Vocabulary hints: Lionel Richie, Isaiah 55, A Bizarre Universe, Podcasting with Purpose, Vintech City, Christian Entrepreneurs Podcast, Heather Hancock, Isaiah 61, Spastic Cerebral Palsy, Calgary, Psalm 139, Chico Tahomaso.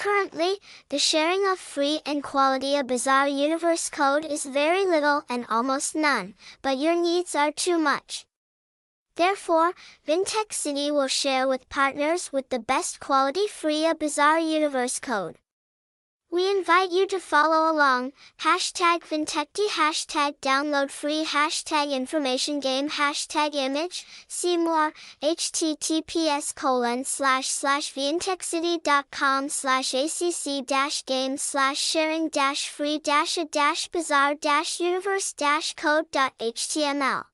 Currently, the sharing of free and quality A Bizarre Universe code is very little and almost none, but your needs are too much. Therefore, Vintech City will share with partners with the best quality free A Bizarre Universe code. We invite you to follow along, #Vintechty, #downloadfree, #informationgame, #image, see more, https://vintechcity.com/acc-game/sharing-free-a-bizarre-universe-code.html